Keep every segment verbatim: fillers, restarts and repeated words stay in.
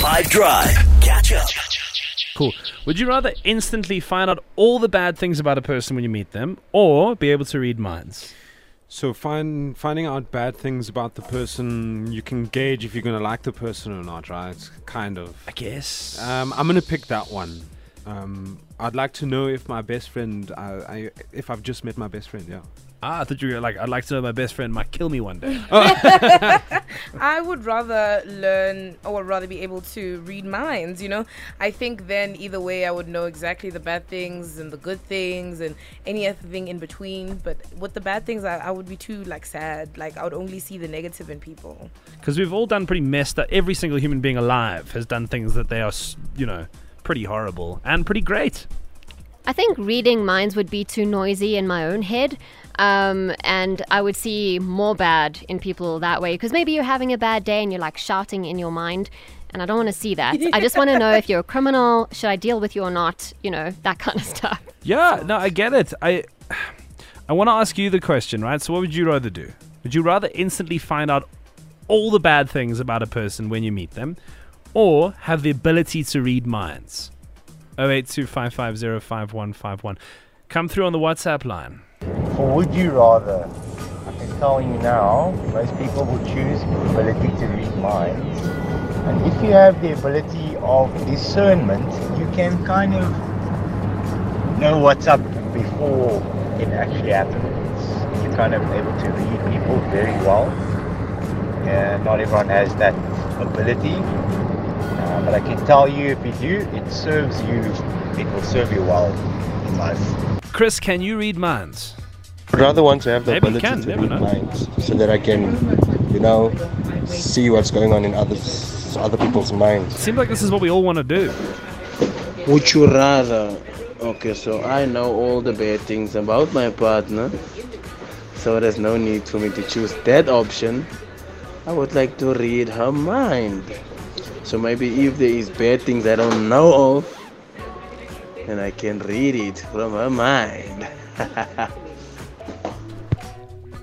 five Drive. Catch up. Cool. Would you rather instantly find out all the bad things about a person when you meet them, or be able to read minds? So find, finding out bad things about the person, you can gauge if you're going to like the person or not, right? Kind of. I guess. Um, I'm going to pick that one. Um, I'd like to know if my best friend, I, I, if I've just met my best friend, yeah. Ah, I thought you were like, I'd like to know my best friend might kill me one day. Oh. I would rather learn, or rather be able to read minds, you know. I think then either way I would know exactly the bad things and the good things and any other thing in between. But with the bad things, I, I would be too like sad. Like I would only see the negative in people. Because we've all done pretty messed up. Every single human being alive has done things that they are, you know, pretty horrible and pretty great. I think reading minds would be too noisy in my own head. Um, and I would see more bad in people that way. Because maybe you're having a bad day and you're like shouting in your mind. And I don't want to see that. I just want to know if you're a criminal. Should I deal with you or not? You know, that kind of stuff. Yeah, no, I get it. I, I want to ask you the question, right? So what would you rather do? Would you rather instantly find out all the bad things about a person when you meet them? Or have the ability to read minds? oh eight two five five oh five one five one. Come through on the WhatsApp line. Or would you rather? I can tell you now, most people will choose the ability to read minds. And if you have the ability of discernment, you can kind of know what's up before it actually happens. You're kind of able to read people very well. And not everyone has that ability. Uh, but I can tell you, if you do, it serves you, it will serve you well in life. Chris, can you read minds? I'd rather want to have the Maybe ability can, to read know. minds, so that I can, you know, see what's going on in others, other people's minds. Seems like this is what we all want to do. Would you rather? Okay, so I know all the bad things about my partner, so there's no need for me to choose that option. I would like to read her mind. So maybe if there is bad things I don't know of, then I can read it from her mind.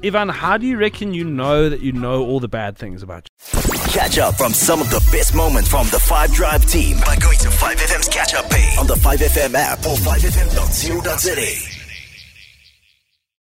Ivan, how do you reckon you know that you know all the bad things about you? Catch up from some of the best moments from the five Drive team by going to five F M's catch up page on the five F M app or five F M dot co dot za.